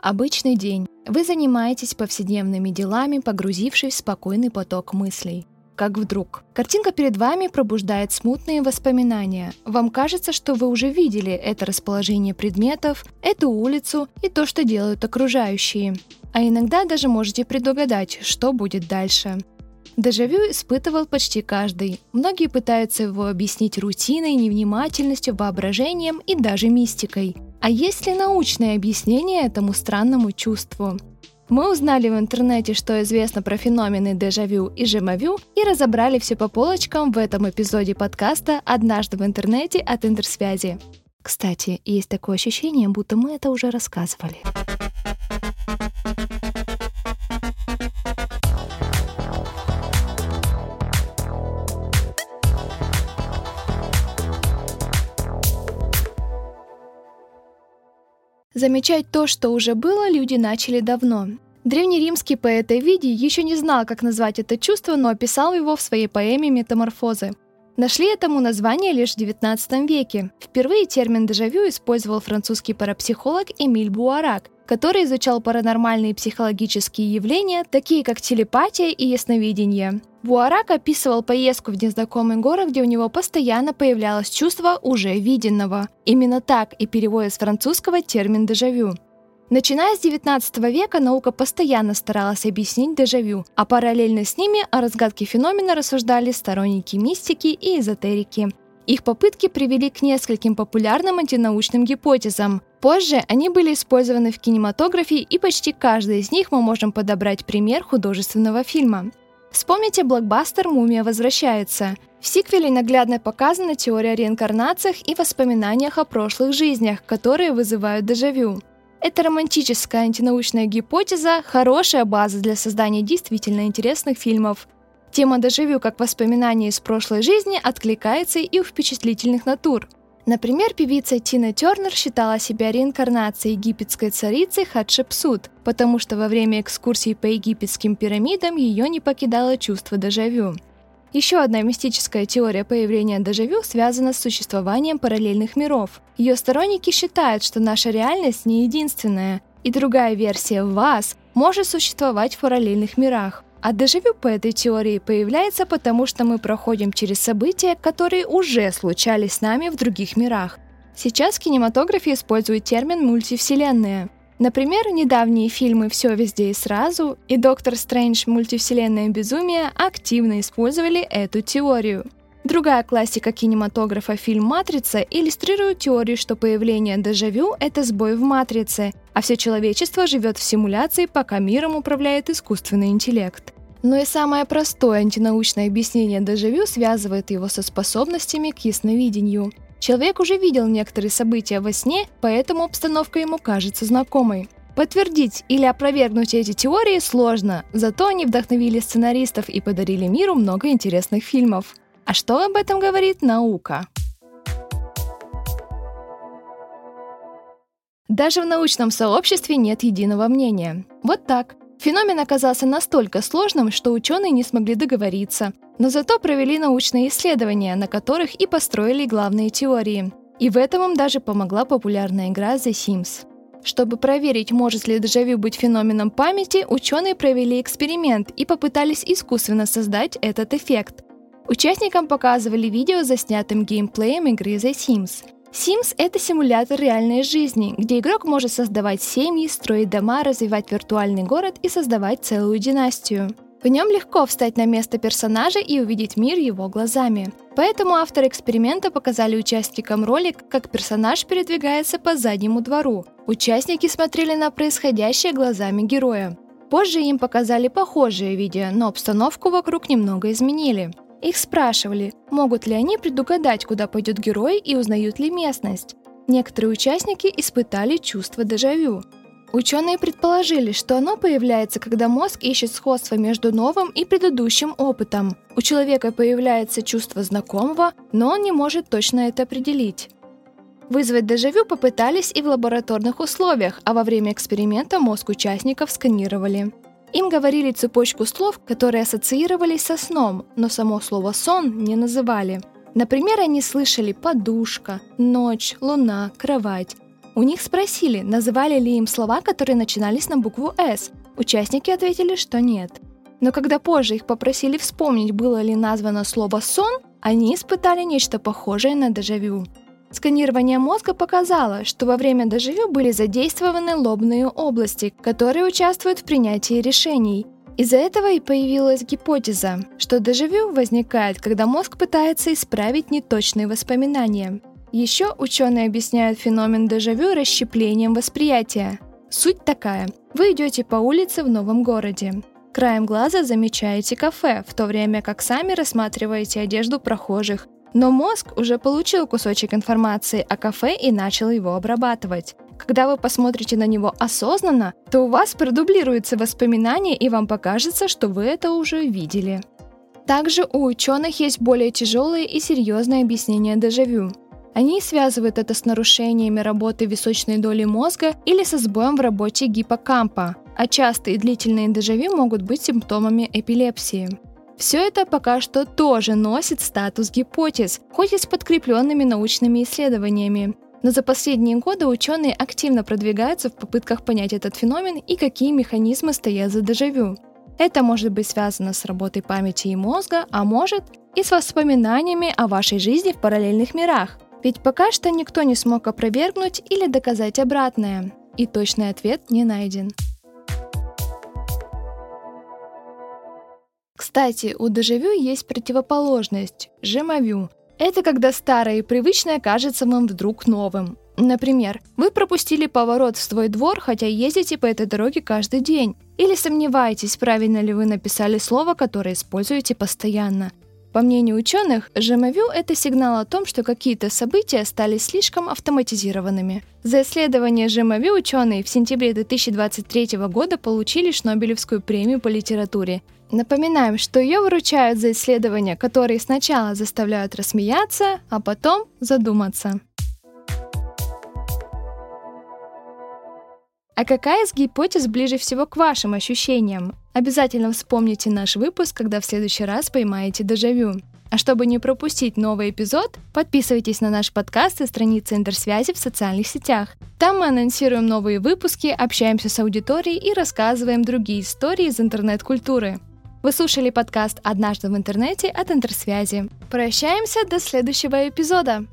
Обычный день. Вы занимаетесь повседневными делами, погрузившись в спокойный поток мыслей. Как вдруг. Картинка перед вами пробуждает смутные воспоминания. Вам кажется, что вы уже видели это расположение предметов, эту улицу и то, что делают окружающие. А иногда даже можете предугадать, что будет дальше. Дежавю испытывал почти каждый. Многие пытаются его объяснить рутиной, невнимательностью, воображением и даже мистикой. А есть ли научное объяснение этому странному чувству? Мы узнали в интернете, что известно про феномены дежавю и жамевю, и разобрали все по полочкам в этом эпизоде подкаста «Однажды в интернете» от Интерсвязи. Кстати, есть такое ощущение, будто мы это уже рассказывали. Замечать то, что уже было, люди начали давно. Древнеримский поэт Овидий еще не знал, как назвать это чувство, но описал его в своей поэме «Метаморфозы». Нашли этому название лишь в XIX веке. Впервые термин «дежавю» использовал французский парапсихолог Эмиль Буарак, который изучал паранормальные психологические явления, такие как телепатия и ясновидение. Буарак описывал поездку в незнакомый город, где у него постоянно появлялось чувство уже виденного. Именно так и переводят с французского термин «дежавю». Начиная с XIX века наука постоянно старалась объяснить дежавю, а параллельно с ними о разгадке феномена рассуждали сторонники мистики и эзотерики. Их попытки привели к нескольким популярным антинаучным гипотезам. Позже они были использованы в кинематографе, и почти каждой из них мы можем подобрать пример художественного фильма. Вспомните блокбастер «Мумия возвращается». В сиквеле наглядно показана теория о реинкарнациях и воспоминаниях о прошлых жизнях, которые вызывают дежавю. Эта романтическая антинаучная гипотеза – хорошая база для создания действительно интересных фильмов. Тема дежавю как воспоминание из прошлой жизни откликается и у впечатлительных натур. Например, певица Тина Тернер считала себя реинкарнацией египетской царицы Хатшепсут, потому что во время экскурсий по египетским пирамидам ее не покидало чувство дежавю. Еще одна мистическая теория появления дежавю связана с существованием параллельных миров. Ее сторонники считают, что наша реальность не единственная, и другая версия вас может существовать в параллельных мирах. А дежавю по этой теории появляется, потому что мы проходим через события, которые уже случались с нами в других мирах. Сейчас в кинематографе используют термин «мультивселенная». Например, недавние фильмы «Все везде и сразу» и «Доктор Стрэндж. Мультивселенная безумия» активно использовали эту теорию. Другая классика кинематографа, фильм «Матрица», иллюстрирует теорию, что появление дежавю – это сбой в «Матрице», а все человечество живет в симуляции, пока миром управляет искусственный интеллект. Но и самое простое антинаучное объяснение дежавю связывает его со способностями к ясновидению. Человек уже видел некоторые события во сне, поэтому обстановка ему кажется знакомой. Подтвердить или опровергнуть эти теории сложно, зато они вдохновили сценаристов и подарили миру много интересных фильмов. А что об этом говорит наука? Даже в научном сообществе нет единого мнения. Вот так. Феномен оказался настолько сложным, что ученые не смогли договориться, но зато провели научные исследования, на которых и построили главные теории. И в этом им даже помогла популярная игра The Sims. Чтобы проверить, может ли дежавю быть феноменом памяти, ученые провели эксперимент и попытались искусственно создать этот эффект. Участникам показывали видео с заснятым геймплеем игры The Sims. Sims – это симулятор реальной жизни, где игрок может создавать семьи, строить дома, развивать виртуальный город и создавать целую династию. В нем легко встать на место персонажа и увидеть мир его глазами. Поэтому авторы эксперимента показали участникам ролик, как персонаж передвигается по заднему двору. Участники смотрели на происходящее глазами героя. Позже им показали похожие видео, но обстановку вокруг немного изменили. Их спрашивали, могут ли они предугадать, куда пойдет герой и узнают ли местность. Некоторые участники испытали чувство дежавю. Ученые предположили, что оно появляется, когда мозг ищет сходство между новым и предыдущим опытом. У человека появляется чувство знакомого, но он не может точно это определить. Вызвать дежавю попытались и в лабораторных условиях, а во время эксперимента мозг участников сканировали. Им говорили цепочку слов, которые ассоциировались со сном, но само слово «сон» не называли. Например, они слышали «подушка», «ночь», «луна», «кровать». У них спросили, называли ли им слова, которые начинались на букву «С». Участники ответили, что нет. Но когда позже их попросили вспомнить, было ли названо слово «сон», они испытали нечто похожее на дежавю. Сканирование мозга показало, что во время дежавю были задействованы лобные области, которые участвуют в принятии решений. Из-за этого и появилась гипотеза, что дежавю возникает, когда мозг пытается исправить неточные воспоминания. Еще ученые объясняют феномен дежавю расщеплением восприятия. Суть такая. Вы идете по улице в новом городе. Краем глаза замечаете кафе, в то время как сами рассматриваете одежду прохожих. Но мозг уже получил кусочек информации о кафе и начал его обрабатывать. Когда вы посмотрите на него осознанно, то у вас продублируются воспоминания, и вам покажется, что вы это уже видели. Также у ученых есть более тяжелые и серьезные объяснения дежавю. Они связывают это с нарушениями работы височной доли мозга или со сбоем в работе гиппокампа, а частые и длительные дежавю могут быть симптомами эпилепсии. Все это пока что тоже носит статус гипотез, хоть и с подкрепленными научными исследованиями. Но за последние годы ученые активно продвигаются в попытках понять этот феномен и какие механизмы стоят за дежавю. Это может быть связано с работой памяти и мозга, а может и с воспоминаниями о вашей жизни в параллельных мирах. Ведь пока что никто не смог опровергнуть или доказать обратное, и точный ответ не найден. Кстати, у дежавю есть противоположность – жамевю. Это когда старое и привычное кажется вам вдруг новым. Например, вы пропустили поворот в свой двор, хотя ездите по этой дороге каждый день. Или сомневаетесь, правильно ли вы написали слово, которое используете постоянно. По мнению ученых, жамевю – это сигнал о том, что какие-то события стали слишком автоматизированными. За исследование жамевю ученые в сентябре 2023 года получили Шнобелевскую премию по литературе. Напоминаем, что ее вручают за исследования, которые сначала заставляют рассмеяться, а потом задуматься. А какая из гипотез ближе всего к вашим ощущениям? Обязательно вспомните наш выпуск, когда в следующий раз поймаете дежавю. А чтобы не пропустить новый эпизод, подписывайтесь на наш подкаст и страницы Интерсвязи в социальных сетях. Там мы анонсируем новые выпуски, общаемся с аудиторией и рассказываем другие истории из интернет-культуры. Вы слушали подкаст «Однажды в интернете» от Интерсвязи. Прощаемся до следующего эпизода!